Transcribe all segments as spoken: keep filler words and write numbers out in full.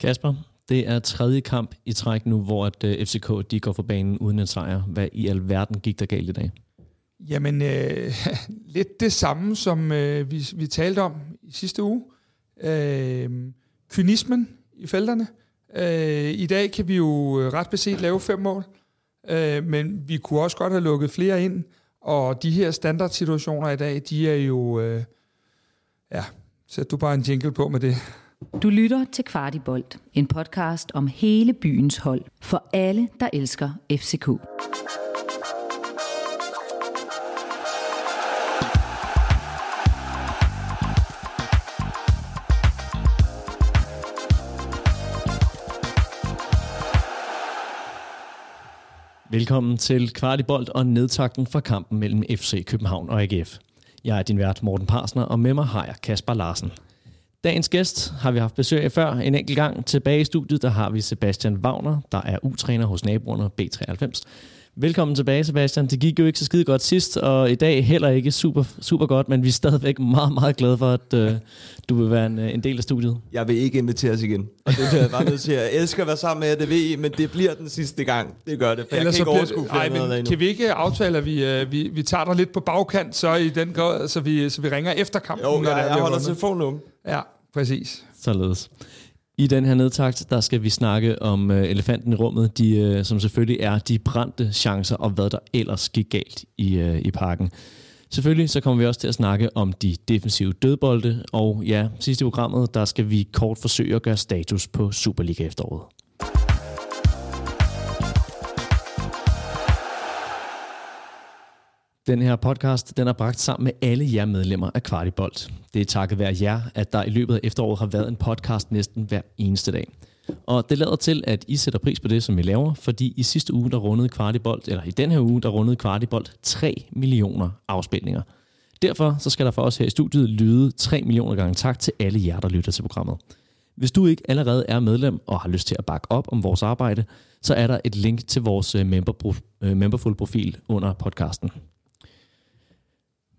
Kasper, det er tredje kamp i træk nu, hvor at F C K de går for banen uden en sejr. Hvad i alverden gik der galt i dag? Jamen, øh, lidt det samme, som øh, vi, vi talte om i sidste uge. Øh, kynismen i felterne. Øh, I dag kan vi jo ret beset lave fem mål, øh, men vi kunne også godt have lukket flere ind. Og de her standardsituationer i dag, de er jo... Øh, ja, sæt du bare en jingle på med det. Du lytter til Kvartibold, en podcast om hele byens hold, for alle, der elsker F C K. Velkommen til Kvartibold og nedtakten fra kampen mellem F C København og A G F. Jeg er din vært Morten Parsner, og med mig har jeg Kasper Larsen. Dagens gæst har vi haft besøg af før en enkelt gang. Tilbage i studiet, der har vi Sebastian Wagner, der er U-træner hos naboerne B treoghalvfems. Velkommen tilbage, Sebastian. Det gik jo ikke så skide godt sidst, og i dag heller ikke super, super godt, men vi er stadigvæk meget, meget glade for, at øh, du vil være en, øh, en del af studiet. Jeg vil ikke inviteres igen, og det bliver jeg bare nødt til. Jeg elsker at være sammen med jer, det ved I, men det bliver den sidste gang. Det gør det, for ellers jeg kan ikke overskue flere noget endnu. Kan vi ikke aftale, at vi, øh, vi, vi tager dig lidt på bagkant, så, i den grad, så, vi, så vi ringer efter kampen? Jo, ja, jeg holder telefonen om. Ja, præcis. Således. I den her nedtakt, der skal vi snakke om øh, elefanten i rummet, de, øh, som selvfølgelig er de brændte chancer, og hvad der ellers gik galt i, øh, i parken. Selvfølgelig så kommer vi også til at snakke om de defensive dødbolde, og ja, sidst i programmet, der skal vi kort forsøge at gøre status på Superliga efteråret. Den her podcast, den er bragt sammen med alle jer medlemmer af Kvartibold. Det er takket være jer, at der i løbet af efteråret har været en podcast næsten hver eneste dag. Og det lader til, at I sætter pris på det, som I laver, fordi i sidste uge, der rundede Kvartibold, eller i den her uge, der rundede Kvartibold tre millioner afspilninger. Derfor så skal der for os her i studiet lyde tre millioner gange tak til alle jer, der lytter til programmet. Hvis du ikke allerede er medlem og har lyst til at bakke op om vores arbejde, så er der et link til vores Memberful-profil under podcasten.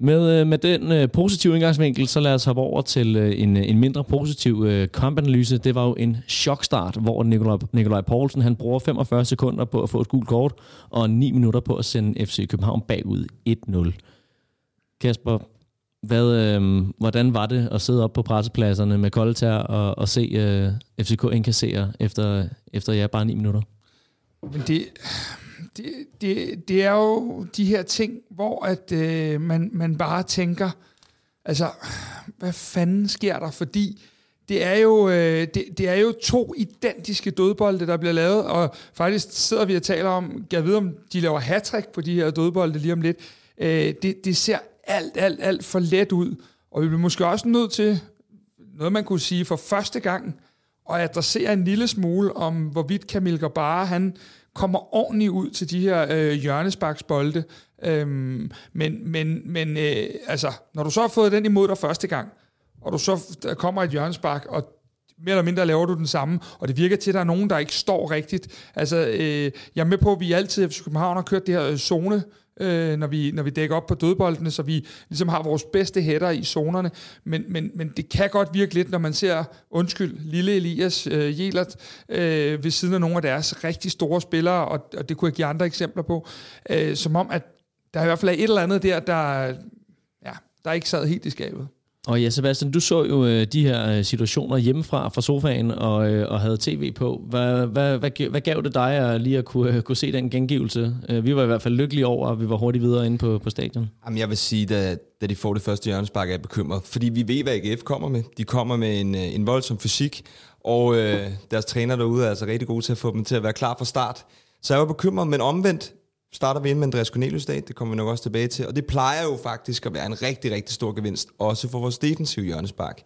Med, med den øh, positive indgangsvinkel, så lad os hoppe over til øh, en, en mindre positiv øh, kampanalyse. Det var jo en chokstart, hvor Nikolaj, Nikolaj Poulsen han bruger femogfyrre sekunder på at få et gult kort, og ni minutter på at sende F C København bagud et nul. Kasper, hvad, øh, hvordan var det at sidde op på pressepladserne med kolde tær og, og se øh, F C K indkassere efter, efter ja, bare ni minutter? Men det... Det, det, det er jo de her ting, hvor at, øh, man, man bare tænker, altså, hvad fanden sker der? Fordi det er jo, øh, det, det er jo to identiske dødbolde, der bliver lavet, og faktisk sidder vi og taler om, jeg ved, om de laver hattrick på de her dødbolde lige om lidt. Øh, det, det ser alt, alt, alt for let ud, og vi bliver måske også nødt til, noget man kunne sige for første gang, at adressere en lille smule om, hvorvidt Kamil Grabara, han... kommer ordentligt ud til de her øh, hjørnesparksbolde. Øhm, men men, men øh, altså, når du så har fået den imod dig første gang, og du så der kommer et hjørnespark, og mere eller mindre laver du den samme, og det virker til, at der er nogen, der ikke står rigtigt. Altså, øh, jeg er med på, at vi altid i F C København har kørt det her øh, zone, øh, når, vi, når vi dækker op på dødboldene, så vi ligesom har vores bedste hætter i zonerne. Men, men, men det kan godt virke lidt, når man ser, undskyld, lille Elias øh, Jelert øh, ved siden af nogle af deres rigtig store spillere, og, og det kunne jeg give andre eksempler på, øh, som om, at der i hvert fald er et eller andet der, der, ja, der ikke sad helt i skabet. Og ja, Sebastian, du så jo øh, de her situationer hjemmefra fra sofaen og, øh, og havde tv på. Hvad, hvad, hvad, hvad gav det dig at lige at kunne, kunne se den gengivelse? Vi var i hvert fald lykkelige over, og vi var hurtigt videre inde på, på stadion. Jamen, jeg vil sige, da, da de får det første hjørnespark, er jeg bekymret. Fordi vi ved, hvad A G F kommer med. De kommer med en, en voldsom fysik, og øh, deres træner derude er altså rigtig gode til at få dem til at være klar fra start. Så jeg var bekymret, men omvendt starter vi ind med Andreas Cornelius dag, det kommer vi nok også tilbage til, og det plejer jo faktisk at være en rigtig, rigtig stor gevinst, også for vores defensive hjørnespark.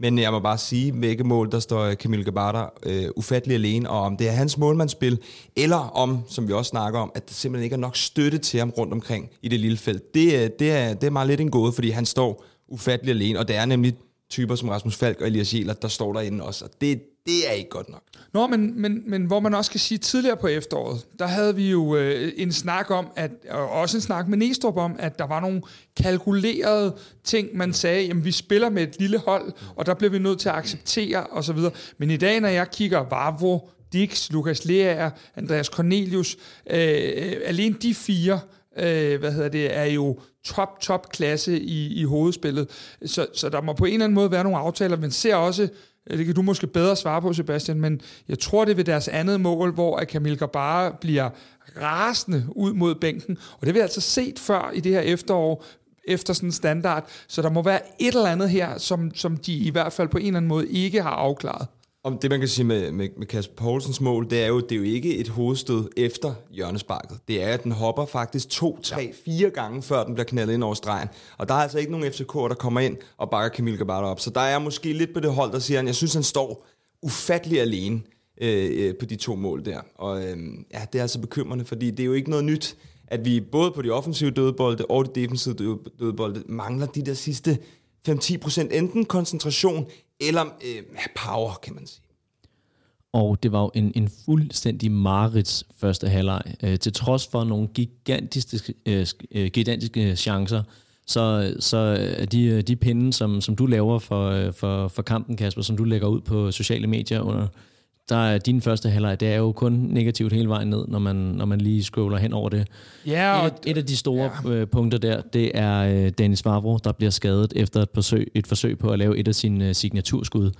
Men jeg må bare sige, hvilke mål, der står Kamil Grabara øh, ufattelig alene, og om det er hans målmandsspil, eller om, som vi også snakker om, at der simpelthen ikke er nok støtte til ham rundt omkring i det lille felt. Det, det, er, det er meget lidt en gåde, fordi han står ufattelig alene, og det er nemlig typer som Rasmus Falk og Elias Jelert, der står derinde også, og det, det er ikke godt nok. Nå, men, men, men hvor man også kan sige, tidligere på efteråret, der havde vi jo øh, en snak om, at, og også en snak med Næstrup om, at der var nogle kalkulerede ting, man sagde, jamen vi spiller med et lille hold, og der bliver vi nødt til at acceptere, osv. Men i dag, når jeg kigger Vavro, Diks, Lucas Lea, Andreas Cornelius, øh, alene de fire, øh, hvad hedder det, er jo top, top klasse i, i hovedspillet. Så, så der må på en eller anden måde være nogle aftaler, men ser også, det kan du måske bedre svare på, Sebastian, men jeg tror, det er ved deres andet mål, hvor Kamil Grabara bliver rasende ud mod bænken, og det har vi altså set før i det her efterår, efter sådan en standard, så der må være et eller andet her, som, som de i hvert fald på en eller anden måde ikke har afklaret. Om det, man kan sige med, med, med Kasper Poulsens mål, det er jo, det er jo ikke et hovedstød efter hjørnesparket. Det er, at den hopper faktisk to, tre, fire gange, før den bliver knaldet ind over stregen. Og der er altså ikke nogen F C K'er, der kommer ind og bakker Kamil Grabara op. Så der er måske lidt på det hold, der siger, at jeg synes, han står ufattelig alene øh, på de to mål der. Og øh, ja, det er altså bekymrende, fordi det er jo ikke noget nyt, at vi både på de offensive dødebolde og de defensive dødebolde mangler de der sidste fem til ti procent, enten koncentration eller øh, power, kan man sige. Og det var jo en, en fuldstændig mareridt første halvleg. Øh, til trods for nogle gigantiske, øh, gigantiske chancer, så, så de, de pinde, som, som du laver for, for, for kampen, Kasper, som du lægger ud på sociale medier under, der er din første halvleg, det er jo kun negativt hele vejen ned, når man, når man lige scroller hen over det. Ja, og et, et af de store ja. punkter der, det er Dennis Vavro, der bliver skadet efter et forsøg, et forsøg på at lave et af sine signaturskud.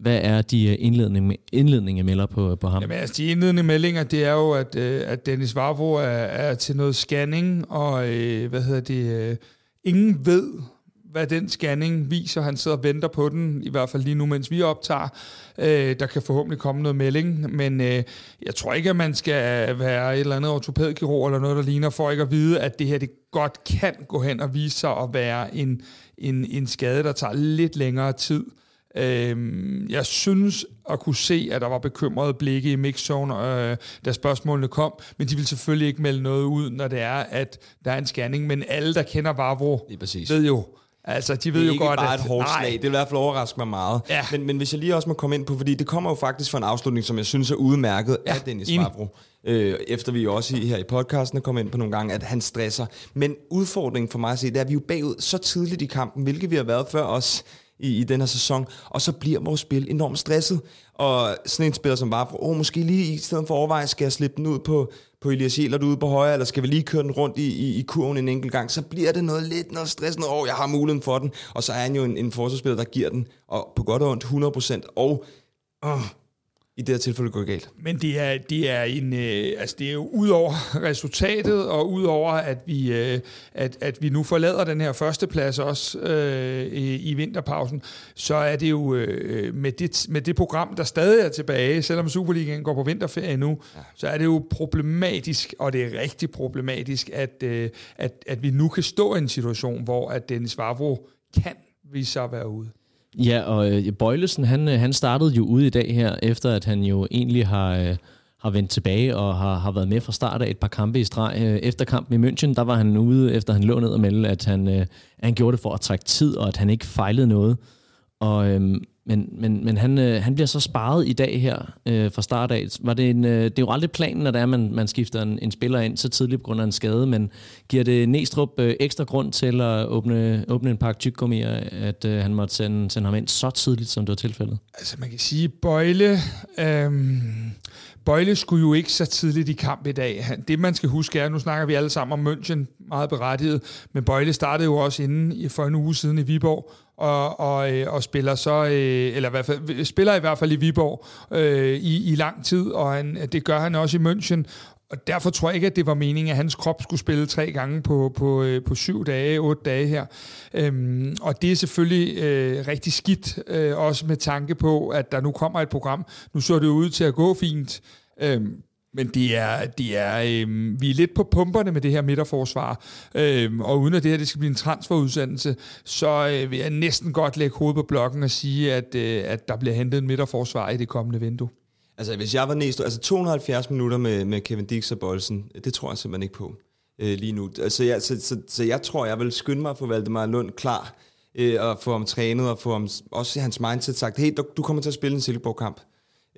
Hvad er de indledning, indledninger melder på, på ham? Jamen altså, de indledende meldinger, det er jo, at, at Dennis Vavro er, er til noget scanning, og hvad hedder det, ingen ved, hvad den scanning viser. Han sidder og venter på den, i hvert fald lige nu, mens vi optager. Øh, der kan forhåbentlig komme noget melding, men øh, jeg tror ikke, at man skal være et eller andet ortopædkirurg eller noget, der ligner, for ikke at vide, at det her det godt kan gå hen og vise sig at være en, en, en skade, der tager lidt længere tid. Jeg synes at kunne se, at der var bekymrede blikke i mixzone, øh, da spørgsmålene kom, men de vil selvfølgelig ikke melde noget ud, når det er, at der er en scanning, men alle, der kender Vavro, ved jo, altså, de ved det er jo ikke godt, bare at et hårdt slag. Det vil i hvert fald overraske mig meget. Ja. Men, men hvis jeg lige også må komme ind på, fordi det kommer jo faktisk fra en afslutning, som jeg synes er udmærket ja, af Dennis Vavro. Øh, efter vi jo også i, her i podcasten er kommet ind på nogle gange, at han stresser. Men udfordringen for mig at se, det er, at vi er jo bagud så tidligt i kampen, hvilket vi har været før os i, i den her sæson. Og så bliver vores spil enormt stresset. Og sådan en spiller som Vavro, åh, måske lige i stedet for overvej, skal jeg slippe den ud på... på Elias Jelert ude på højre, eller skal vi lige køre den rundt i, i, i kurven en enkelt gang, så bliver det noget lidt noget stress, noget, åh, jeg har muligheden for den, og så er han jo en, en forsvarsspiller, der giver den, og på godt og ondt hundrede procent, og øh, i det her tilfælde går det galt. Men det er, det er en, øh, altså det er jo ud over resultatet, og ud over, at vi, øh, at, at vi nu forlader den her førsteplads også øh, i, i vinterpausen, så er det jo øh, med, det, med det program, der stadig er tilbage, selvom Superligaen går på vinterferie nu, ja. Så er det jo problematisk, og det er rigtig problematisk, at, øh, at, at vi nu kan stå i en situation, hvor at Dennis Vavro kan vise sig at være ude. Ja, og øh, Bøjlesen, han, han startede jo ude i dag her, efter at han jo egentlig har, øh, har vendt tilbage og har, har været med fra start af et par kampe i streg. Efter kampen i München, der var han ude, efter han lå ned og meldte, at han, øh, han gjorde det for at trække tid, og at han ikke fejlede noget. Og, øh, men men, men han, øh, han bliver så sparet i dag her øh, fra start af. Var det, en, øh, det er jo aldrig planen, når det er, man, man skifter en, en spiller ind så tidligt på grund af en skade, men giver det Næstrup øh, ekstra grund til at åbne, åbne en pakke tyggegummier, at øh, han måtte sende, sende ham ind så tidligt, som det var tilfældet? Altså man kan sige, Bøjle... Øh... Bøjle skulle jo ikke så tidligt i kamp i dag. Det, man skal huske, er, nu snakker vi alle sammen om München, meget berettiget, men Bøjle startede jo også inden for en uge siden i Viborg, og, og, og spiller så, eller i hvert fald, spiller i hvert fald i Viborg øh, i, i lang tid, og han, det gør han også i München. Og derfor tror jeg ikke, at det var meningen, at hans krop skulle spille tre gange på, på, på syv dage, otte dage her. Øhm, og det er selvfølgelig øh, rigtig skidt, øh, også med tanke på, at der nu kommer et program. Nu så det ud til at gå fint, øhm, men det er, det er, øhm, vi er lidt på pumperne med det her midterforsvar. Øhm, og uden at det her det skal blive en transferudsendelse, så øh, vil jeg næsten godt lægge hovedet på blokken og sige, at, øh, at der bliver hentet en midterforsvar i det kommende vindue. Altså, hvis jeg var næste, altså to hundrede og halvfjerds minutter med, med Kevin Diks og Bøjlesen, det tror jeg simpelthen ikke på øh, lige nu. Altså, jeg, så, så, så jeg tror, jeg vil skynde mig at få Valdemar Lund klar, øh, og få ham trænet, og få ham, også hans mindset sagt, hey, du, du kommer til at spille en Silkeborg-kamp.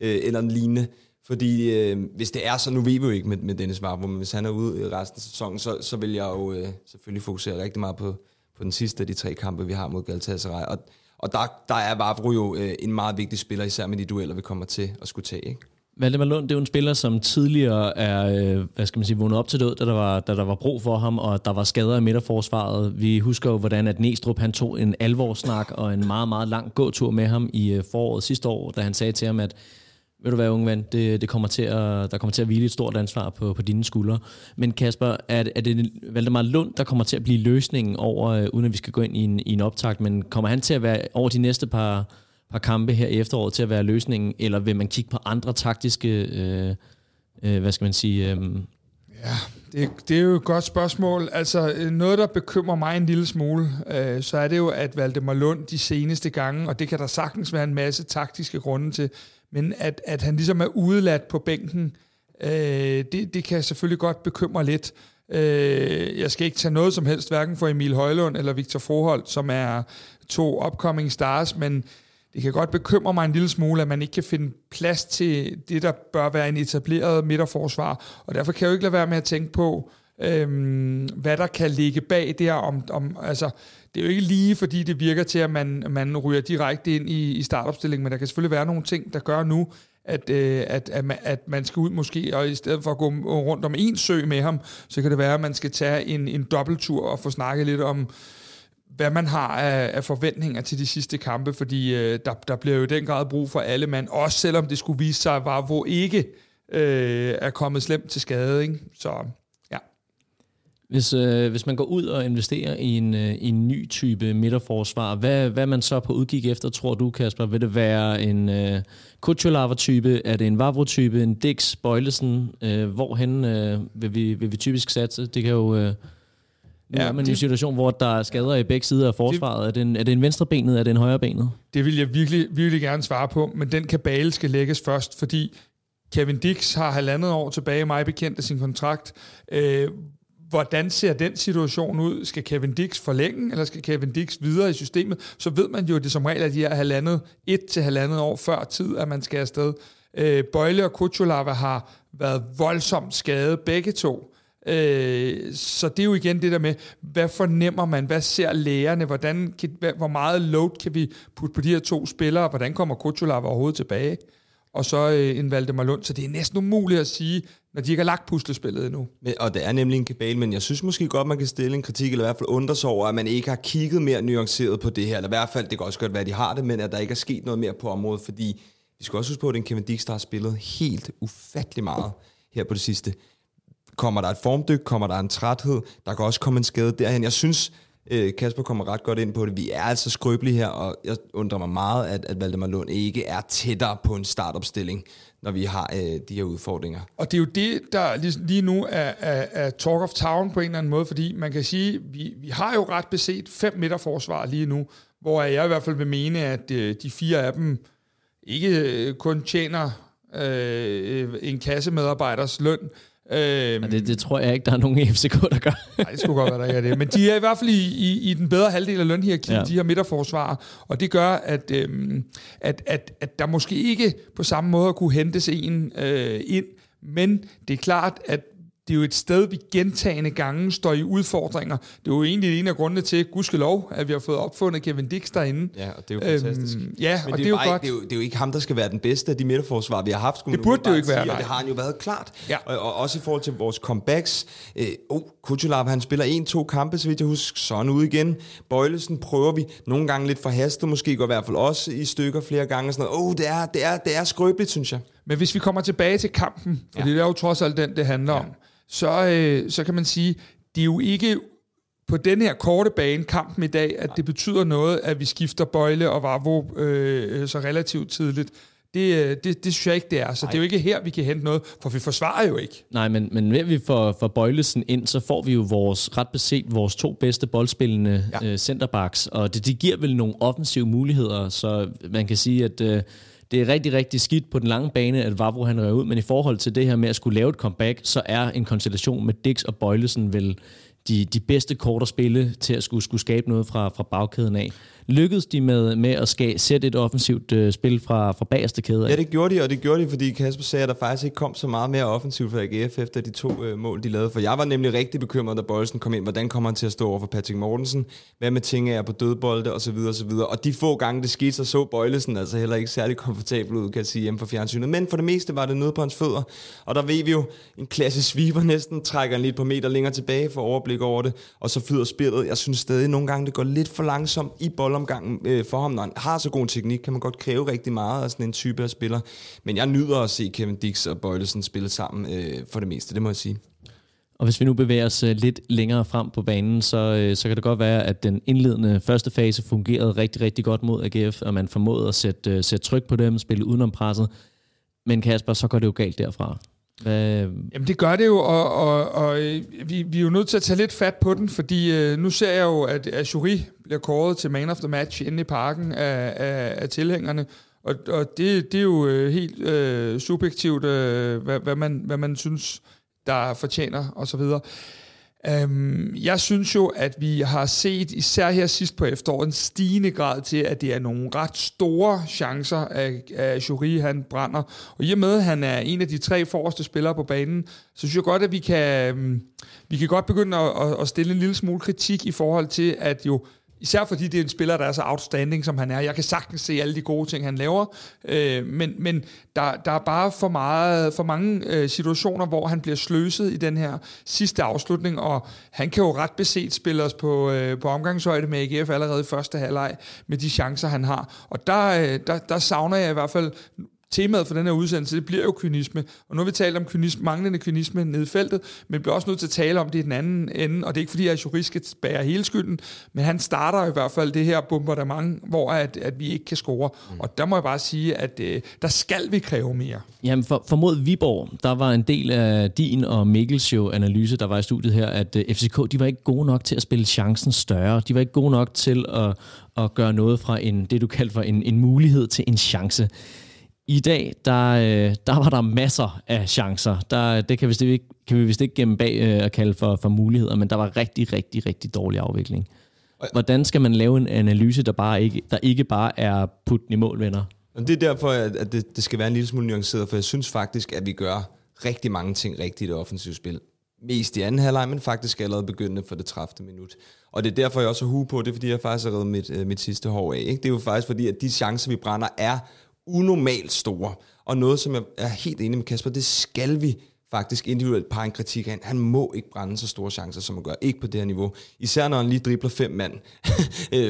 øh, eller en lignende. Fordi øh, hvis det er, så nu ved vi jo ikke med, med Dennis Vavro, men hvis han er ude i resten af sæsonen, så, så vil jeg jo øh, selvfølgelig fokusere rigtig meget på, på den sidste af de tre kampe, vi har mod Galatasaray. Og, og der, der er Vavro jo øh, en meget vigtig spiller, især med de dueller, vi kommer til at skulle tage, ikke? Valdemar Lund, det er jo en spiller, som tidligere er, hvad skal man sige, vundet op til død, da der var, da der var brug for ham, og der var skader i midterforsvaret. Vi husker jo, hvordan at Næstrup, han tog en alvorssnak og en meget, meget lang gåtur med ham i foråret sidste år, da han sagde til ham, at ved du hvad, unge ven, det, det kommer til at, der kommer til at hvile et stort ansvar på, på dine skuldre. Men Kasper, er, er det Valdemar Lund, der kommer til at blive løsningen over, øh, uden at vi skal gå ind i en, i en optakt, men kommer han til at være over de næste par... par kampe her i efteråret til at være løsningen, eller vil man kigge på andre taktiske, øh, øh, hvad skal man sige? Øh... Ja, det, det er jo et godt spørgsmål. Altså noget, der bekymrer mig en lille smule, øh, så er det jo, at Valdemar Lund de seneste gange, og det kan der sagtens være en masse taktiske grunde til, men at, at han ligesom er udeladt på bænken, øh, det, det kan selvfølgelig godt bekymre lidt. Øh, jeg skal ikke tage noget som helst, hverken for Emil Højlund eller Victor Forhold, som er to upcoming stars, men det kan godt bekymre mig en lille smule, at man ikke kan finde plads til det, der bør være en etableret midterforsvar. Og derfor kan jeg jo ikke lade være med at tænke på, øhm, hvad der kan ligge bag der. Om, om, altså, det er jo ikke lige, fordi det virker til, at man, man ryger direkte ind i, i startopstillingen, men der kan selvfølgelig være nogle ting, der gør nu, at, øh, at, at, man, at man skal ud måske, og i stedet for at gå rundt om en sø med ham, så kan det være, at man skal tage en, en dobbelttur og få snakket lidt om, hvad man har af, af forventninger til de sidste kampe, fordi øh, der, der bliver jo i den grad brug for alle mand, også selvom det skulle vise sig, at Vavro ikke øh, er kommet slemt til skade, ikke? Så ja. Hvis, øh, hvis man går ud og investerer i en, øh, i en ny type midterforsvar, hvad, hvad man så på udkig efter, tror du, Kasper? Vil det være en øh, Kutjolava-type? Er det en Vavro-type? En Diks, Bøjlesen? Øh, hvorhen øh, vil, vi, vil vi typisk satse? Det kan jo... Øh Nu ja, er man det, i en situation, hvor der er skader i begge sider af forsvaret. Er det en, er det en venstrebenet, er det en højrebenet? Det vil jeg virkelig, virkelig gerne svare på, men den kabale skal lægges først, fordi Kevin Diks har halvandet år tilbage, mig bekendt af sin kontrakt. Øh, hvordan ser den situation ud? Skal Kevin Diks forlænge, eller skal Kevin Diks videre i systemet? Så ved man jo, det som regel at de er halvandet, et til halvandet år før tid, at man skal afsted. Øh, Bøjle og Kutjolava har været voldsomt skadet begge to. Så det er jo igen det der med, hvad fornemmer man, hvad ser lægerne, hvordan, hvor meget load kan vi putte på de her to spillere, hvordan kommer Kutjolava overhovedet tilbage, og så en Valdemar Lund. Så det er næsten umuligt at sige, når de ikke har lagt puslespillet endnu. Og det er nemlig en kabale, men jeg synes måske godt, man kan stille en kritik, eller i hvert fald undre sig over, at man ikke har kigget mere nuanceret på det her, eller i hvert fald, det kan også godt være, at de har det, men at der ikke er sket noget mere på området, fordi vi skal også huske på, at den Kevin Diks, der har spillet helt ufattelig meget her på det sidste. Kommer der et formdyk, kommer der en træthed, der kan også komme en skade derhen. Jeg synes, Kasper kommer ret godt ind på det. Vi er altså skrøbelige her, og jeg undrer mig meget, at, at Valdemar Lund ikke er tættere på en startopstilling, når vi har øh, de her udfordringer. Og det er jo det, der lige, lige nu er, er, er talk of town på en eller anden måde, fordi man kan sige, vi, vi har jo ret beset fem midterforsvar lige nu, hvor jeg i hvert fald vil mene, at øh, de fire af dem ikke øh, kun tjener øh, en kassemedarbejders løn. Øhm, det, det tror jeg ikke, der er nogen i F C K, der gør. Nej, det skulle godt være, der ikke er det. Men de er i hvert fald i, i, i den bedre halvdel af lønhierarkiet, ja. De her midterforsvarer. Og det gør, at, øhm, at, at, at der måske ikke på samme måde kunne hentes en øh, ind. Men det er klart, at det er jo et sted, vi gentagende gange står i udfordringer. Det er jo egentlig en af grundene til, gudskelov, at vi har fået opfundet Kevin Diks derinde. Ja, og det er jo fantastisk. Øhm, ja, men og det er jo, det er jo godt. Ikke, det, er jo, det er jo ikke ham, der skal være den bedste af de midterforsvar, vi har haft. Det burde det jo ikke sige, være, nej. Det har han jo været klart. Ja. Og, og også i forhold til vores comebacks. Øh, oh, Kutjolava, han spiller en-to kampe, så vidt jeg husker. Sådan ud igen. Bøjlesen prøver vi nogle gange lidt for hastet, måske går i hvert fald også i stykker flere gange. Og sådan noget. Oh, det er, det er, det er skrøbeligt, synes jeg. Men hvis vi kommer tilbage til kampen, for ja. Det er jo trods alt den, det handler ja. om, så, øh, så kan man sige, det er jo ikke på den her korte bane, kampen i dag, at det betyder noget, at vi skifter Bøjle og Vavro øh, så relativt tidligt. Det, det, det synes jeg ikke, det er. Så Nej. Det er jo ikke her, vi kan hente noget, for vi forsvarer jo ikke. Nej, men, men ved vi får, får Bøjlesen ind, så får vi jo vores, ret beset vores to bedste boldspillende ja. øh, centerbacks, og det, det giver vel nogle offensive muligheder, så man kan sige, at... Øh, Det er rigtig, rigtig skidt på den lange bane, at Vavro han rører ud, men i forhold til det her med at skulle lave et comeback, så er en konstellation med Diks og Bøjlesen vel de, de bedste kort at spille til at skulle, skulle skabe noget fra, fra bagkæden af. Lykkedes de med, med at skal, sætte et offensivt øh, spil fra, fra bagerste kæde af? Ja, det gjorde de, og det gjorde de, fordi Kasper sagde, at der faktisk ikke kom så meget mere offensivt fra A G F efter de to øh, mål, de lavede. For jeg var nemlig rigtig bekymret, da Bøjlesen kom ind. Hvordan kommer han til at stå over for Patrick Mortensen? Hvad med ting er på dødbolde osv. osv. Og de få gange, det skete, så så Bøjlesen altså heller ikke særlig komfortabel ud, kan jeg sige, hjemme for fjernsynet. Men for det meste var det nede på hans fødder. Og der ved vi jo, en klassisk sweeper næsten, trækker han lidt på meter længere tilbage for overblik over det, og så flyder spillet. Jeg synes stadig nogle gange, det går lidt for langsomt i boldomgangen øh, for ham. Når han har så god teknik, kan man godt kræve rigtig meget af sådan en type af spiller. Men jeg nyder at se Kevin Diks og Bøjlesen spille sammen øh, for det meste, det må jeg sige. Og hvis vi nu bevæger os lidt længere frem på banen, så, så kan det godt være, at den indledende første fase fungerede rigtig, rigtig godt mod A G F, og man formåede at sætte, sætte tryk på dem, spille udenom presset. Men Kasper, så går det jo galt derfra. Hvad? Jamen det gør det jo, og, og, og vi, vi er jo nødt til at tage lidt fat på den, fordi øh, nu ser jeg jo, at, at jury bliver kåret til man of the match inde i parken af, af, af tilhængerne. Og, og det, det er jo helt øh, subjektivt, øh, hvad, hvad, man, hvad man synes, der fortjener og så videre. Øhm, jeg synes jo, at vi har set, især her sidst på efteråret, en stigende grad til, at det er nogle ret store chancer, at, at Jury han brænder. Og i og med, at han er en af de tre forreste spillere på banen, så synes jeg godt, at vi kan, vi kan godt begynde at, at stille en lille smule kritik i forhold til, at jo, især fordi det er en spiller, der er så outstanding, som han er. Jeg kan sagtens se alle de gode ting, han laver, øh, men, men der, der er bare for, meget, for mange øh, situationer, hvor han bliver sløset i den her sidste afslutning, og han kan jo ret beset spille os på, øh, på omgangshøjde med A G F allerede i første halvleg med de chancer, han har. Og der, øh, der, der savner jeg i hvert fald... Temaet for den her udsendelse, det bliver jo kynisme. Og nu har vi talt om kynisme, manglende kynisme nede i feltet, men vi bliver også nødt til at tale om det i den anden ende, og det er ikke fordi, at Jury skal bære hele skylden, men han starter i hvert fald det her bombardement, hvor at, at vi ikke kan score. Mm. Og der må jeg bare sige, at øh, der skal vi kræve mere. Jamen for, for mod Viborg, der var en del af din og Mikkels jo analyse, der var i studiet her, at øh, F C K, de var ikke gode nok til at spille chancen større. De var ikke gode nok til at, at gøre noget fra en, det, du kaldte for en, en mulighed til en chance. I dag, der, der var der masser af chancer. Der, det kan vi vist ikke, kan vi vist ikke gemme bag at kalde for, for muligheder, men der var rigtig, rigtig, rigtig dårlig afvikling. Hvordan skal man lave en analyse, der, bare ikke, der ikke bare er putten i mål, venner? Det er derfor, at det, det skal være en lille smule nuanceret, for jeg synes faktisk, at vi gør rigtig mange ting rigtigt i det offensive spil. Mest i anden halvleg, men faktisk allerede begyndende for det tredivte minut. Og det er derfor, jeg også har hue på, det er fordi, jeg faktisk har reddet mit, mit sidste hår af. Ikke? Det er jo faktisk fordi, at de chancer, vi brænder, er unormalt store, og noget, som jeg er helt enig med Kasper, det skal vi faktisk individuelt pege en kritik af. Han må ikke brænde så store chancer, som han gør. Ikke på det her niveau. Især når han lige dribler fem mand.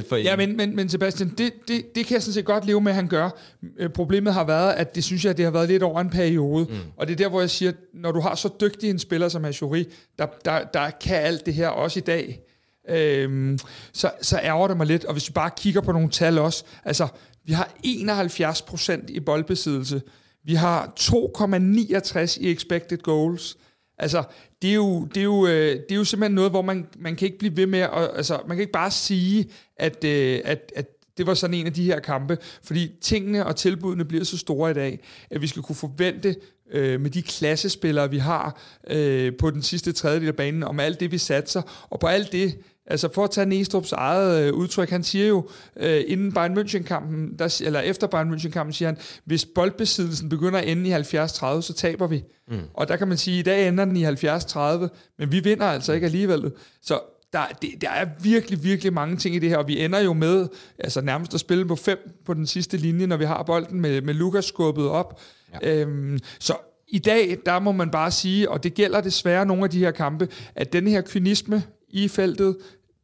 For ja, men, men, men Sebastian, det, det, det kan jeg sådan set godt leve med, at han gør. Problemet har været, at det synes jeg, det har været lidt over en periode. Mm. Og det er der, hvor jeg siger, når du har så dygtig en spiller som Jury, der, der, der kan alt det her også i dag, øhm, så, så ærger det mig lidt. Og hvis du bare kigger på nogle tal også, altså... Vi har enoghalvfjerds procent i boldbesiddelse. Vi har to komma niogtres i expected goals. Altså, det er jo, det er jo, det er jo simpelthen noget, hvor man, man kan ikke blive ved med at... Altså, man kan ikke bare sige, at, at, at det var sådan en af de her kampe. Fordi tingene og tilbudene bliver så store i dag, at vi skal kunne forvente... med de klassespillere, vi har øh, på den sidste tredjedel af banen, om alt det, vi satser. Og på alt det, altså for at tage Næstrup's eget øh, udtryk, han siger jo, øh, inden Bayern München-kampen, der, eller efter Bayern München-kampen, siger han, hvis boldbesiddelsen begynder at ende i halvfjerds tredive, så taber vi. Mm. Og der kan man sige, at i dag ender den i halvfjerds tredive, men vi vinder altså ikke alligevel. Så Der, det, der er virkelig, virkelig mange ting i det her, og vi ender jo med altså nærmest at spille på fem på den sidste linje, når vi har bolden med, med Lucas skubbet op. Ja. Øhm, så i dag, der må man bare sige, og det gælder desværre nogle af de her kampe, at den her kynisme i feltet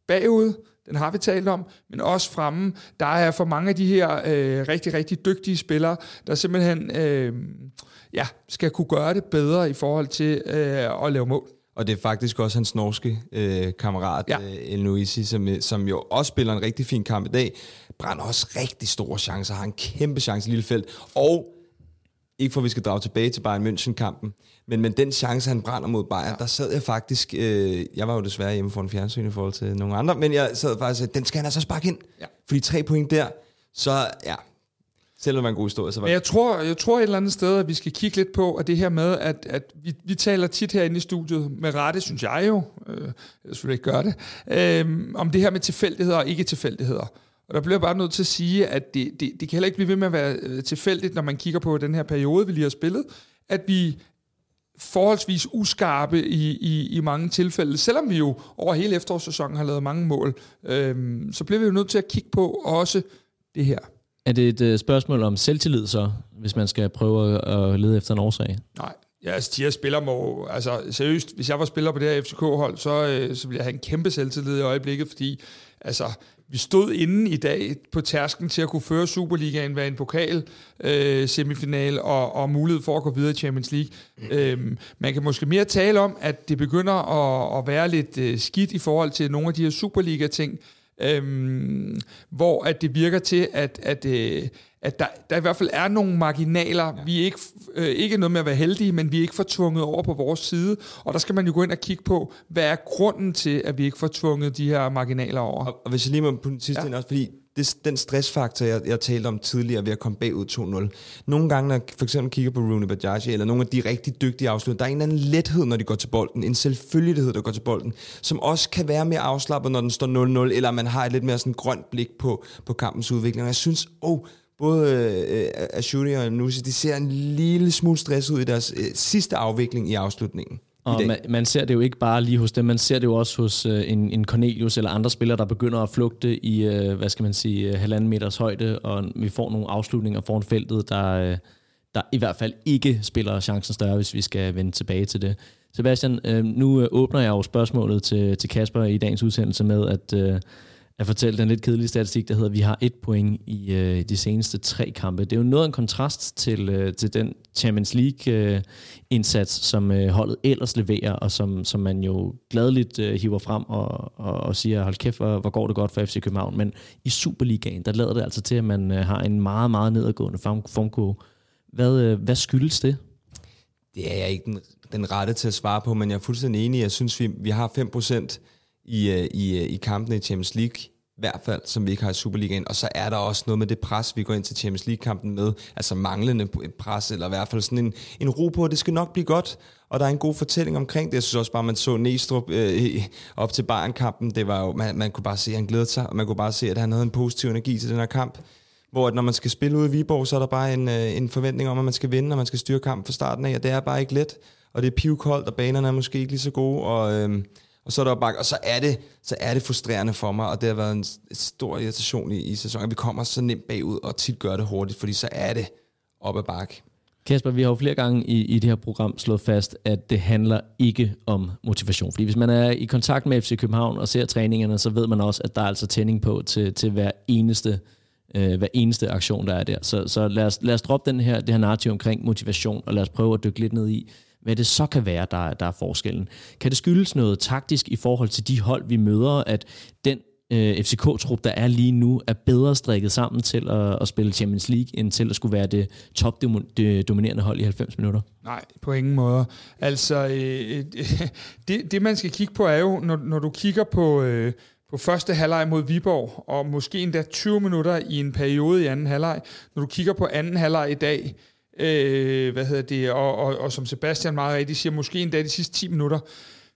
bagud, den har vi talt om, men også fremme, der er for mange af de her øh, rigtig, rigtig dygtige spillere, der simpelthen øh, ja, skal kunne gøre det bedre i forhold til øh, at lave mål. Og det er faktisk også hans norske øh, kammerat, ja. øh, Elyounoussi, som, som jo også spiller en rigtig fin kamp i dag. Brænder også rigtig store chancer, har en kæmpe chance i Lillefelt. Og ikke for, at vi skal drage tilbage til Bayern München-kampen, men, men den chance, han brænder mod Bayern, ja. Der sad jeg faktisk... Øh, jeg var jo desværre hjemme for en fjernsyn i forhold til nogle andre, men jeg sad faktisk, at den skal han altså sparke ind. Ja. Fordi tre point der, så ja... selvom man er en god historie. Så var... Men jeg tror, jeg tror et eller andet sted, at vi skal kigge lidt på, og det her med, at, at vi, vi taler tit herinde i studiet, med rette, synes jeg jo, øh, jeg skulle ikke gøre det, øh, om det her med tilfældigheder og ikke tilfældigheder. Og der bliver jeg bare nødt til at sige, at det, det, det kan heller ikke blive ved med at være tilfældigt, når man kigger på den her periode, vi lige har spillet, at vi forholdsvis uskarpe i, i, i mange tilfælde. Selvom vi jo over hele efterårssæsonen har lavet mange mål, øh, så bliver vi jo nødt til at kigge på også det her. Er det et spørgsmål om selvtillid så, hvis man skal prøve at lede efter en årsag? Nej, ja, altså de her spillere må, altså seriøst, hvis jeg var spiller på det her F C K-hold, så, så ville jeg have en kæmpe selvtillid i øjeblikket, fordi altså, vi stod inde i dag på tærsken til at kunne føre Superligaen, være en pokal, øh, semifinal og, og mulighed for at gå videre i Champions League. Mm. Øhm, man kan måske mere tale om, at det begynder at, at være lidt øh, skidt i forhold til nogle af de her Superliga-ting, Øhm, hvor at det virker til, at, at, øh, at der, der i hvert fald er nogle marginaler. Ja. Vi er ikke, øh, ikke noget med at være heldige, men vi er ikke får tvunget over på vores side. Og der skal man jo gå ind og kigge på, hvad er grunden til, at vi ikke får tvunget de her marginaler over. Og, og hvis jeg lige må på den sidste ja. også, fordi det, den stressfaktor, jeg, jeg talte om tidligere ved at komme bagud to nul. Nogle gange, når jeg for eksempel kigger på Rooney Bajaji, eller nogle af de rigtig dygtige afslutter, der er en eller anden lethed, når de går til bolden, en selvfølgelighed, der går til bolden, som også kan være mere afslappet, når den står nul nul, eller man har et lidt mere sådan grønt blik på, på kampens udvikling. Og jeg synes, åh, oh, både øh, Ashuri og Elyounoussi, de ser en lille smule stress ud i deres øh, sidste afvikling i afslutningen. Og man, man ser det jo ikke bare lige hos dem, man ser det jo også hos øh, en, en Cornelius eller andre spillere, der begynder at flugte i, øh, hvad skal man sige, halvanden meters højde, og vi får nogle afslutninger foran feltet, der, øh, der i hvert fald ikke spiller chancen større, hvis vi skal vende tilbage til det. Sebastian, øh, nu øh, åbner jeg jo spørgsmålet til, til Kasper i dagens udsendelse med at, øh, at fortælle den lidt kedelige statistik, der hedder, at vi har et point i øh, de seneste tre kampe. Det er jo noget af en kontrast til, øh, til den Champions League-indsats, øh, som øh, holdet ellers leverer, og som, som man jo gladeligt øh, hiver frem og, og, og siger, hold kæft, hvor, hvor går det godt for F C København. Men i Superligaen, der lader det altså til, at man øh, har en meget, meget nedadgående formkurve. Hvad, øh, hvad skyldes det? Det er jeg ikke den, den rette til at svare på, men jeg er fuldstændig enig. Jeg synes, vi, vi har fem procent i, i, i kampene i Champions League, i hvert fald, som vi ikke har i Superligaen. Og så er der også noget med det pres, vi går ind til Champions League-kampen med. Altså manglende pres, eller i hvert fald sådan en, en ro på, at det skal nok blive godt. Og der er en god fortælling omkring det. Jeg synes også bare, man så Næstrup øh, op til Bayern-kampen. Det var jo, man, man kunne bare se, at han glædede sig, og man kunne bare se, at han havde en positiv energi til den her kamp. Hvor at når man skal spille ude i Viborg, så er der bare en, øh, en forventning om, at man skal vinde, og man skal styre kampen fra starten af. Og det er bare ikke let. Og det er pivkoldt, og banerne er måske ikke lige så gode, og... Øh, Og så er der bare, og så er det, så er det frustrerende for mig, og det har været en stor irritation i, i sæsonen. Vi kommer så nemt bagud og tit gør det hurtigt, fordi så er det op ad bakke. Kasper, vi har jo flere gange i, i det her program slået fast, at det handler ikke om motivation. Fordi hvis man er i kontakt med F C København og ser træningerne, så ved man også, at der er altså tænding på til, til hver eneste, øh, hver eneste aktion, der er der. Så, så lad os, lad os droppe den her, det her narrativ omkring motivation, og lad os prøve at dykke lidt ned i, hvad det så kan være, der, der er forskellen. Kan det skyldes noget taktisk i forhold til de hold, vi møder, at den øh, F C K-trup, der er lige nu, er bedre strikket sammen til at, at spille Champions League, end til at skulle være det topdominerende hold i halvfems minutter? Nej, på ingen måde. Altså, øh, det, det man skal kigge på er jo, når, når du kigger på, øh, på første halvleg mod Viborg, og måske endda tyve minutter i en periode i anden halvleg, når du kigger på anden halvleg i dag, Øh, hvad hedder det, og, og, og som Sebastian meget rigtigt siger, måske endda de sidste ti minutter,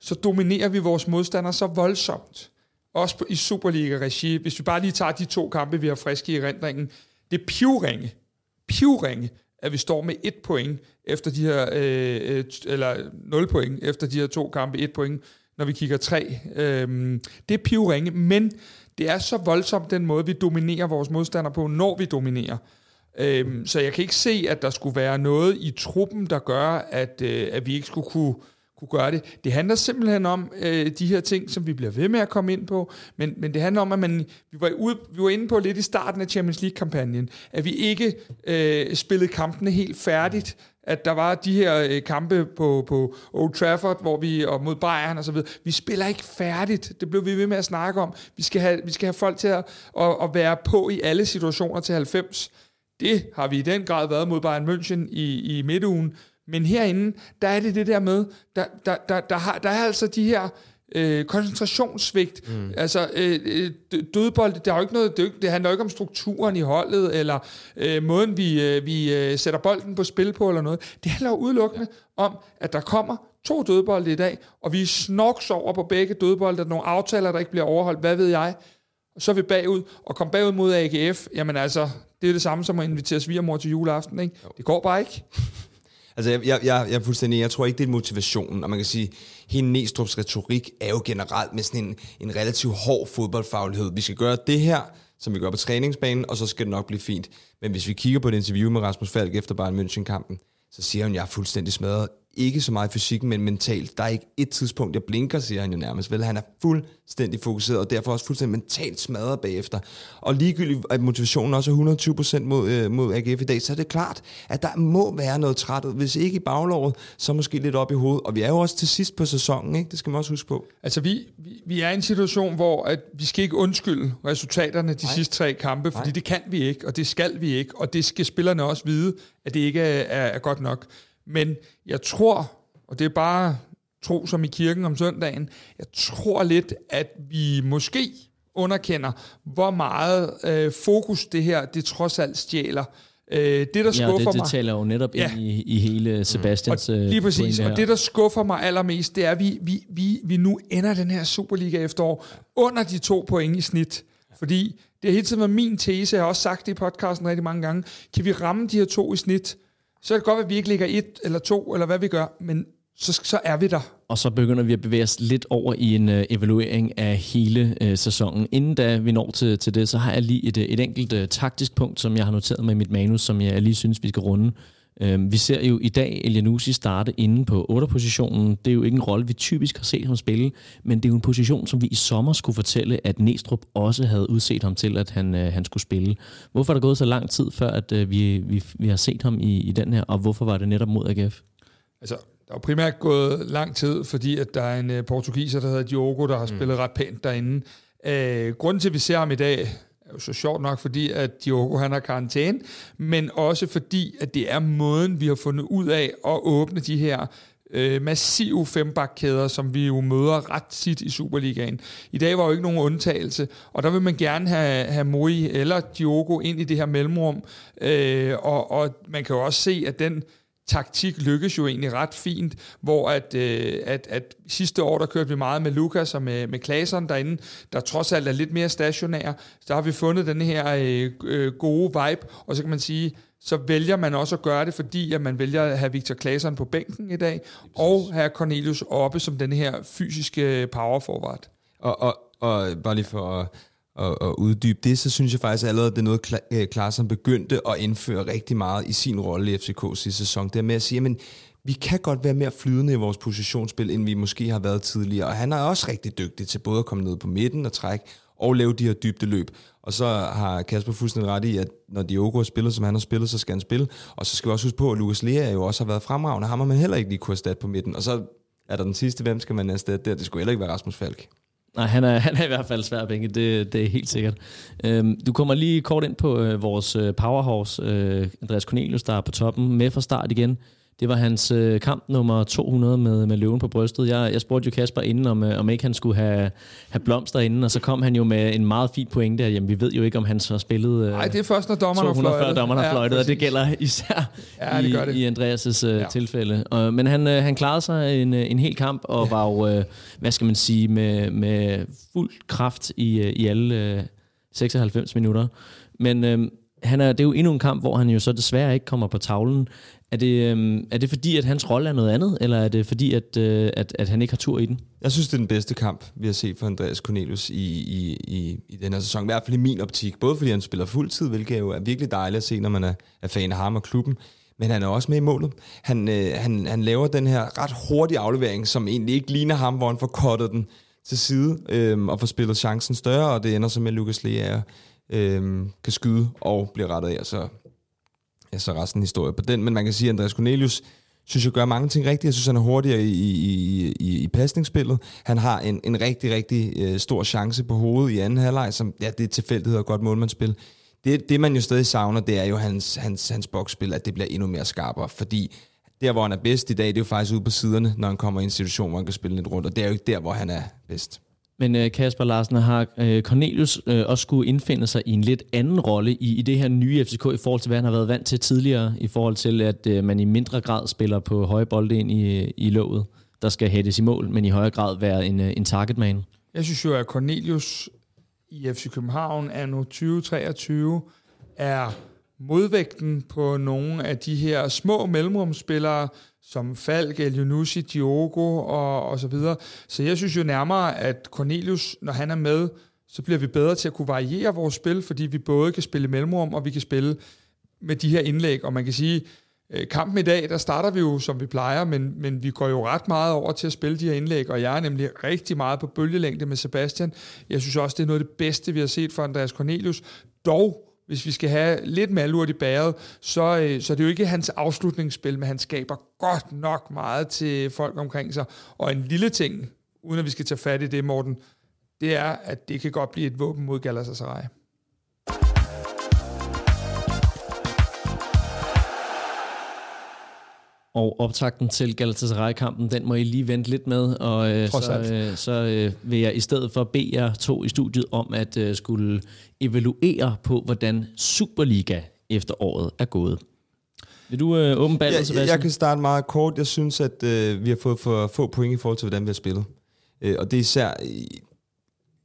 så dominerer vi vores modstandere så voldsomt. Også på, i Superliga-regi. Hvis vi bare lige tager de to kampe, vi har friske i erindringen. Det er pivringe, pivringe, at vi står med et point efter de her, øh, eller nul point efter de her to kampe, et point, når vi kigger tre. Øh, det er pivringe, men det er så voldsomt den måde, vi dominerer vores modstandere på, når vi dominerer. Øhm, så jeg kan ikke se, at der skulle være noget i truppen, der gør, at, øh, at vi ikke skulle kunne, kunne gøre det. Det handler simpelthen om øh, de her ting, som vi bliver ved med at komme ind på, men, men det handler om, at man, vi, var ude, vi var inde på lidt i starten af Champions League-kampagnen, at vi ikke øh, spillede kampene helt færdigt, at der var de her øh, kampe på, på Old Trafford, hvor vi, og mod Bayern og så videre. Vi spiller ikke færdigt. Det blev vi ved med at snakke om. Vi skal have, vi skal have folk til at, at, at være på i alle situationer til halvfems. Det har vi i den grad været mod Bayern München i, i midtugen. Men herinde, der er det det der med, der, der, der, der, har, der er altså de her øh, koncentrationssvigt, mm. altså øh, dødbold, det er jo ikke noget, det, det handler jo ikke om strukturen i holdet, eller øh, måden vi, øh, vi øh, sætter bolden på spil på, eller noget. Det handler jo udelukkende ja. om, at der kommer to dødbolde i dag, og vi snorks over på begge dødbolde, der er nogle aftaler, der ikke bliver overholdt, hvad ved jeg. Så er vi bagud, og kom bagud mod A G F, jamen altså, det er det samme som at invitere svigermor til juleaften, ikke? Det går bare ikke. Altså, jeg, jeg, jeg, jeg er fuldstændig, jeg tror ikke, det er motivationen, og man kan sige, hele Næstrup's retorik er jo generelt med sådan en, en relativt hård fodboldfaglighed. Vi skal gøre det her, som vi gør på træningsbanen, og så skal det nok blive fint. Men hvis vi kigger på et interview med Rasmus Falk efter Bayern München-kampen, så siger hun, jeg er fuldstændig smadret. Ikke så meget fysikken, men mentalt. Der er ikke et tidspunkt, jeg blinker, siger han jo nærmest. Vel, han er fuldstændig fokuseret, og derfor også fuldstændig mentalt smadret bagefter. Og ligegyldigt, at motivationen også er hundrede og tyve procent mod, øh, mod A G F i dag, så er det klart, at der må være noget træthed. Hvis ikke i baglåret, så måske lidt op i hovedet. Og vi er jo også til sidst på sæsonen, ikke? Det skal man også huske på. Altså, vi, vi, vi er i en situation, hvor at vi skal ikke undskylde resultaterne de Nej. sidste tre kampe, fordi Nej. det kan vi ikke, og det skal vi ikke, og det skal spillerne også vide, at det ikke er, er, er godt nok. Men jeg tror, og det er bare tro som i kirken om søndagen, jeg tror lidt, at vi måske underkender, hvor meget øh, fokus det her, det trods alt stjæler. Øh, det, der ja, skuffer det, det mig... det taler jo netop ja. ind i, i hele Sebastians... Mm. Og lige præcis, og det, der skuffer mig allermest, det er, at vi, vi, vi, vi nu ender den her Superliga efterår under de to point i snit, fordi det har hele tiden været min tese, jeg har også sagt det i podcasten rigtig mange gange, kan vi ramme de her to i snit... Så er det godt, at vi ikke ligger et eller to, eller hvad vi gør, men så, så er vi der. Og så begynder vi at bevæge os lidt over i en øh, evaluering af hele øh, sæsonen. Inden da vi når til, til det, så har jeg lige et, et enkelt øh, taktisk punkt, som jeg har noteret mig i mit manus, som jeg lige synes, vi skal runde. Øh, vi ser jo i dag Elyounoussi starte inde på otte-positionen. Det er jo ikke en rolle, vi typisk har set ham spille, men det er jo en position, som vi i sommer skulle fortælle, at Næstrup også havde udset ham til, at han, øh, han skulle spille. Hvorfor er der gået så lang tid, før at, øh, vi, vi, vi har set ham i, i den her, og hvorfor var det netop mod A G F? Altså... Der er primært gået lang tid, fordi at der er en øh, portugiser, der hedder Diogo, der har mm. spillet ret pænt derinde. Øh, grunden til, at vi ser ham i dag, er jo så sjovt nok, fordi at Diogo han har karantæne, men også fordi, at det er måden, vi har fundet ud af at åbne de her øh, massive fembakkæder, som vi jo møder ret tit i Superligaen. I dag var jo ikke nogen undtagelse, og der vil man gerne have, have Mori eller Diogo ind i det her mellemrum, øh, og, og man kan jo også se, at den... taktik lykkes jo egentlig ret fint, hvor at, øh, at, at sidste år, der kørte vi meget med Lucas og med, med Klaseren derinde, der trods alt er lidt mere stationære. Der har vi fundet den her øh, gode vibe, og så kan man sige, så vælger man også at gøre det, fordi at man vælger at have Victor Klaseren på bænken i dag, og have Cornelius oppe som den her fysiske powerforward. Og, og, og bare lige for at... Og, og uddybe det, så synes jeg faktisk allerede, det er noget, Kla- Klassen begyndte at indføre rigtig meget i sin rolle i F C K's sæson. Det er med at sige, men vi kan godt være mere flydende i vores positionsspil, end vi måske har været tidligere. Og han er også rigtig dygtig til både at komme ned på midten og trække, og lave de her dybde løb. Og så har Kasper fuldstændig ret i, at når Diogo har spillet, som han har spillet, så skal han spille. Og så skal vi også huske på, at Lucas Lea jo også har været fremragende. Ham har man heller ikke lige kunne erstatte på midten. Og så er der den sidste, hvem skal man erstatte der? Det skulle heller ikke være Rasmus Falk. Nej, han er, han er i hvert fald svær at bænke, det, det er helt sikkert. Øhm, du kommer lige kort ind på øh, vores powerhouse, øh, Andreas Cornelius, der er på toppen, med fra start igen. Det var hans øh, kamp nummer to hundrede med, med løven på brystet. Jeg, jeg spurgte jo Kasper inden, om, øh, om ikke han skulle have, have blomster inden, og så kom han jo med en meget fin pointe der. Jamen, vi ved jo ikke, om han så har spillet øh, Nej, det er først, når dommeren har fløjtet. før dommeren har fløjtet, ja, og det gælder især ja, det det. I, i Andreas' øh, ja. tilfælde. Og, men han, øh, han klarede sig en, en hel kamp, og ja. var jo, øh, hvad skal man sige, med, med fuld kraft i, i alle øh, seksoghalvfems minutter. Men... Øh, Han er, det er jo endnu en kamp, hvor han jo så desværre ikke kommer på tavlen. Er det, øhm, er det fordi, at hans rolle er noget andet, eller er det fordi, at, øh, at, at han ikke har tur i den? Jeg synes, det er den bedste kamp, vi har set for Andreas Cornelius i, i, i, i den her sæson. I hvert fald i min optik. Både fordi han spiller fuldtid, hvilket jo er virkelig dejligt at se, når man er, er fan af ham og klubben. Men han er også med i målet. Han, øh, han, han laver den her ret hurtige aflevering, som egentlig ikke ligner ham, hvor han får kottet den til side øh, og får spillet chancen større, og det ender så med Lucas Lea Øhm, kan skyde og bliver rettet af, så altså resten af historien på den. Men man kan sige, at Andreas Cornelius synes jeg gør mange ting rigtigt. Jeg synes, han er hurtigere i, i, i, i pasningsspillet. Han har en, en rigtig, rigtig øh, stor chance på hovedet i anden halvleg, som ja, det er tilfældighed og godt målmandsspil. Det, det man jo stadig savner, det er jo hans, hans, hans boksspil, at det bliver endnu mere skarpere, fordi der, hvor han er bedst i dag, det er jo faktisk ude på siderne, når han kommer i en situation, hvor han kan spille lidt rundt, og det er jo ikke der, hvor han er bedst. Men Kasper Larsen, har Cornelius også skulle indfinde sig i en lidt anden rolle i, i det her nye F C K, i forhold til, hvad han har været vant til tidligere, i forhold til, at man i mindre grad spiller på høje bolde ind i, i låget, der skal hættes i mål, men i højere grad være en, en targetman? Jeg synes jo, at Cornelius i F C København anno tyve treogtyve er modvægten på nogle af de her små mellemrumsspillere, som Falk, Elyounoussi, Diogo og, og så videre. Så jeg synes jo nærmere, at Cornelius, når han er med, så bliver vi bedre til at kunne variere vores spil, fordi vi både kan spille mellemrum, og vi kan spille med de her indlæg. Og man kan sige, kampen i dag, der starter vi jo, som vi plejer, men, men vi går jo ret meget over til at spille de her indlæg, og jeg er nemlig rigtig meget på bølgelængde med Sebastian. Jeg synes også, det er noget af det bedste, vi har set fra Andreas Cornelius. Dog, hvis vi skal have lidt malurt i bæret, så, så det er jo ikke hans afslutningsspil, men han skaber godt nok meget til folk omkring sig. Og en lille ting, uden at vi skal tage fat i det, Morten, det er, at det kan godt blive et våben mod Galatasaray. Og optakten til Galatasaray-kampen, den må I lige vente lidt med, og øh, så, øh, så øh, vil jeg i stedet for bede jer to i studiet om at øh, skulle evaluere på, hvordan Superliga efteråret er gået. Vil du øh, åbne ballet, ja, Sebastian? Jeg kan starte meget kort. Jeg synes, at øh, vi har fået for få point i forhold til, hvordan vi har spillet. Øh, og det er især i,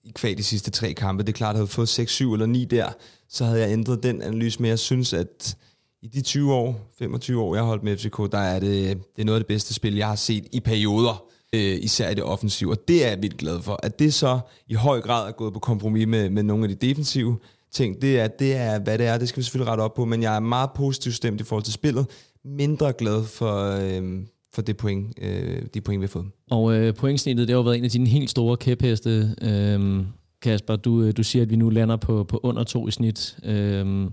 i kvad de sidste tre kampe. Det er klart, at jeg havde fået seks, syv eller ni der, så havde jeg ændret den analyse, men jeg synes, at i de tyve år, femogtyve år, jeg har holdt med F C K, der er det, det er noget af det bedste spil, jeg har set i perioder, øh, især i det offensive. Og det er jeg vildt glad for. At det så i høj grad er gået på kompromis med, med nogle af de defensive ting, det er, det er, hvad det er. Det skal vi selvfølgelig rette op på, men jeg er meget positivt stemt i forhold til spillet. Mindre glad for, øh, for det point, øh, de point, vi har fået. Og øh, pointsnittet, det har jo været en af dine helt store kæpheste, øh, Kasper. Du, du siger, at vi nu lander på, på under to i snit. Øh,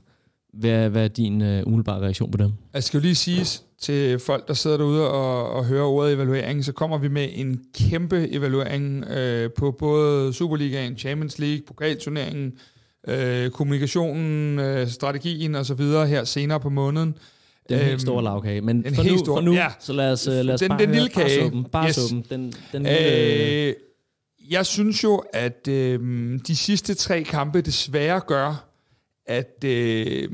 Hvad, hvad er din øh, umiddelbare reaktion på dem? Jeg skal jo lige siges til folk, der sidder derude og, og hører ordet evaluering, så kommer vi med en kæmpe evaluering øh, på både Superligaen, Champions League, pokalturneringen, øh, kommunikationen, øh, strategien osv. her senere på måneden. Den helt store lavkage, men for nu, store, for nu ja. så lad os, lad os den, bare den lille kage. Barsuppen, barsuppen, yes. den, den lille... Øh, jeg synes jo, at øh, de sidste tre kampe desværre gør, at øh,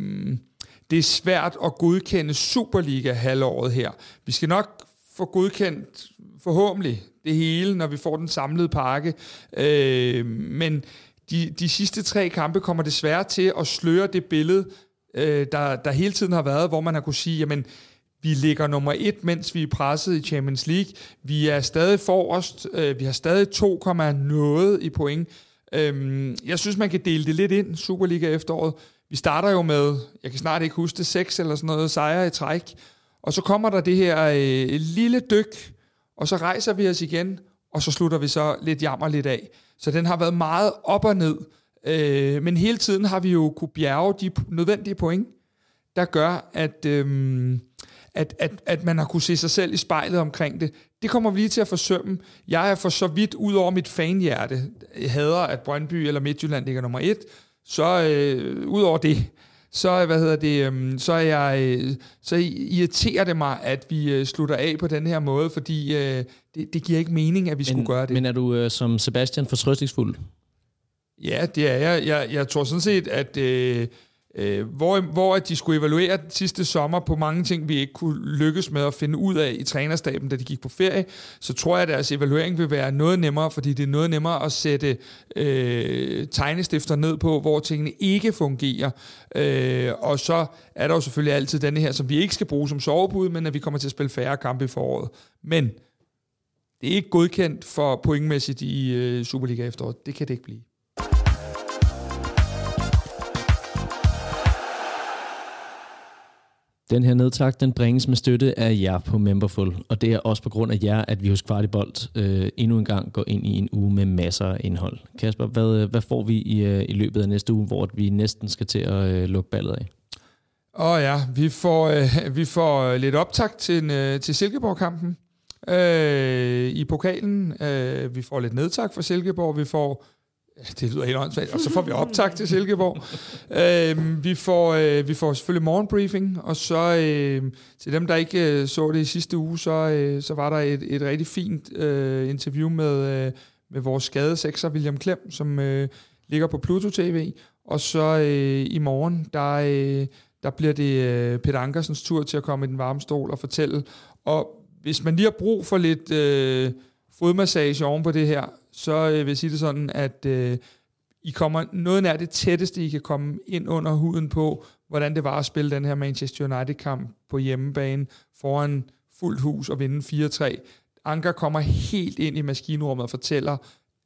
det er svært at godkende Superliga-halvåret her. Vi skal nok få godkendt forhåbentlig det hele, når vi får den samlede pakke. Øh, men de, de sidste tre kampe kommer desværre til at sløre det billede, øh, der, der hele tiden har været, hvor man har kunne sige, jamen, vi ligger nummer et, mens vi er presset i Champions League. Vi er stadig forrest. Øh, vi har stadig to komma noget i point. Jeg synes, man kan dele det lidt ind, Superliga efteråret. Vi starter jo med, jeg kan snart ikke huske det, seks eller sådan noget sejre i træk. Og så kommer der det her øh, lille dyk, og så rejser vi os igen, og så slutter vi så lidt jammer lidt af. Så den har været meget op og ned. Øh, men hele tiden har vi jo kunne bjerge de nødvendige point, der gør, at, øh, at, at, at man har kunne se sig selv i spejlet omkring det. Det kommer vi lige til at forsømme. Jeg er for så vidt ud over mit fanhjerte. Jeg hader, at Brøndby eller Midtjylland ligger nummer et. Så øh, ud over det, så, hvad hedder det, øh, så, jeg, øh, så irriterer det mig, at vi øh, slutter af på den her måde, fordi øh, det, det giver ikke mening, at vi men, skulle gøre det. Men er du øh, som Sebastian fortrøstningsfuld? Ja, det er jeg. Jeg, jeg tror sådan set, at... Øh, Øh, hvor, hvor at de skulle evaluere sidste sommer på mange ting, vi ikke kunne lykkes med at finde ud af i trænerstaben, da de gik på ferie, så tror jeg, at deres evaluering vil være noget nemmere, fordi det er noget nemmere at sætte øh, tegnestifter ned på, hvor tingene ikke fungerer. Øh, og så er der jo selvfølgelig altid denne her, som vi ikke skal bruge som sovepude, men at vi kommer til at spille færre kampe i foråret. Men det er ikke godkendt for pointmæssigt i øh, Superliga efteråret. Det kan det ikke blive. Den her nedtak, den bringes med støtte af jer på Memberful, og det er også på grund af jer, at vi hos Kvartibold øh, endnu en gang går ind i en uge med masser af indhold. Kasper, hvad, hvad får vi i, i løbet af næste uge, hvor vi næsten skal til at øh, lukke ballet af? Åh oh ja, vi får, øh, vi får lidt optakt til, øh, til Silkeborg-kampen øh, i pokalen. Øh, vi får lidt nedtak for Silkeborg. Vi får Det lyder helt åndssvagt. Og så får vi optakt til Silkeborg. øh, vi, får, øh, vi får selvfølgelig morgenbriefing, og så øh, til dem, der ikke øh, så det i sidste uge, så, øh, så var der et, et rigtig fint øh, interview med, øh, med vores skadesekser, William Klem, som øh, ligger på Pluto T V. Og så øh, i morgen, der, øh, der bliver det øh, Peter Ankersens tur til at komme i den varme stol og fortælle. Og hvis man lige har brug for lidt øh, fodmassage oven på det her, så øh, vil jeg sige det sådan, at øh, I kommer noget nær det tætteste, I kan komme ind under huden på, hvordan det var at spille den her Manchester United-kamp på hjemmebane foran fuldt hus og vinde fire tre. Anker kommer helt ind i maskinrummet og fortæller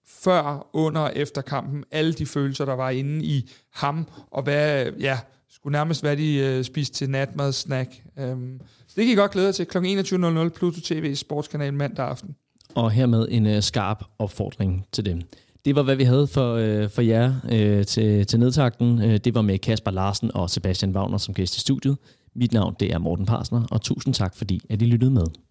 før, under og efter kampen, alle de følelser, der var inde i ham, og hvad, ja, skulle nærmest være de øh, spiste til natmadssnack. Øhm, så det kan I godt glæde jer til kl. enogtyve nul nul Pluto T V Sportskanal mandag aften. Og hermed en øh, skarp opfordring til dem. Det var, hvad vi havde for, øh, for jer øh, til, til nedtakten. Det var med Kasper Larsen og Sebastian Wagner som gæst i studiet. Mit navn, det er Morten Parsner, og tusind tak, fordi at I lyttede med.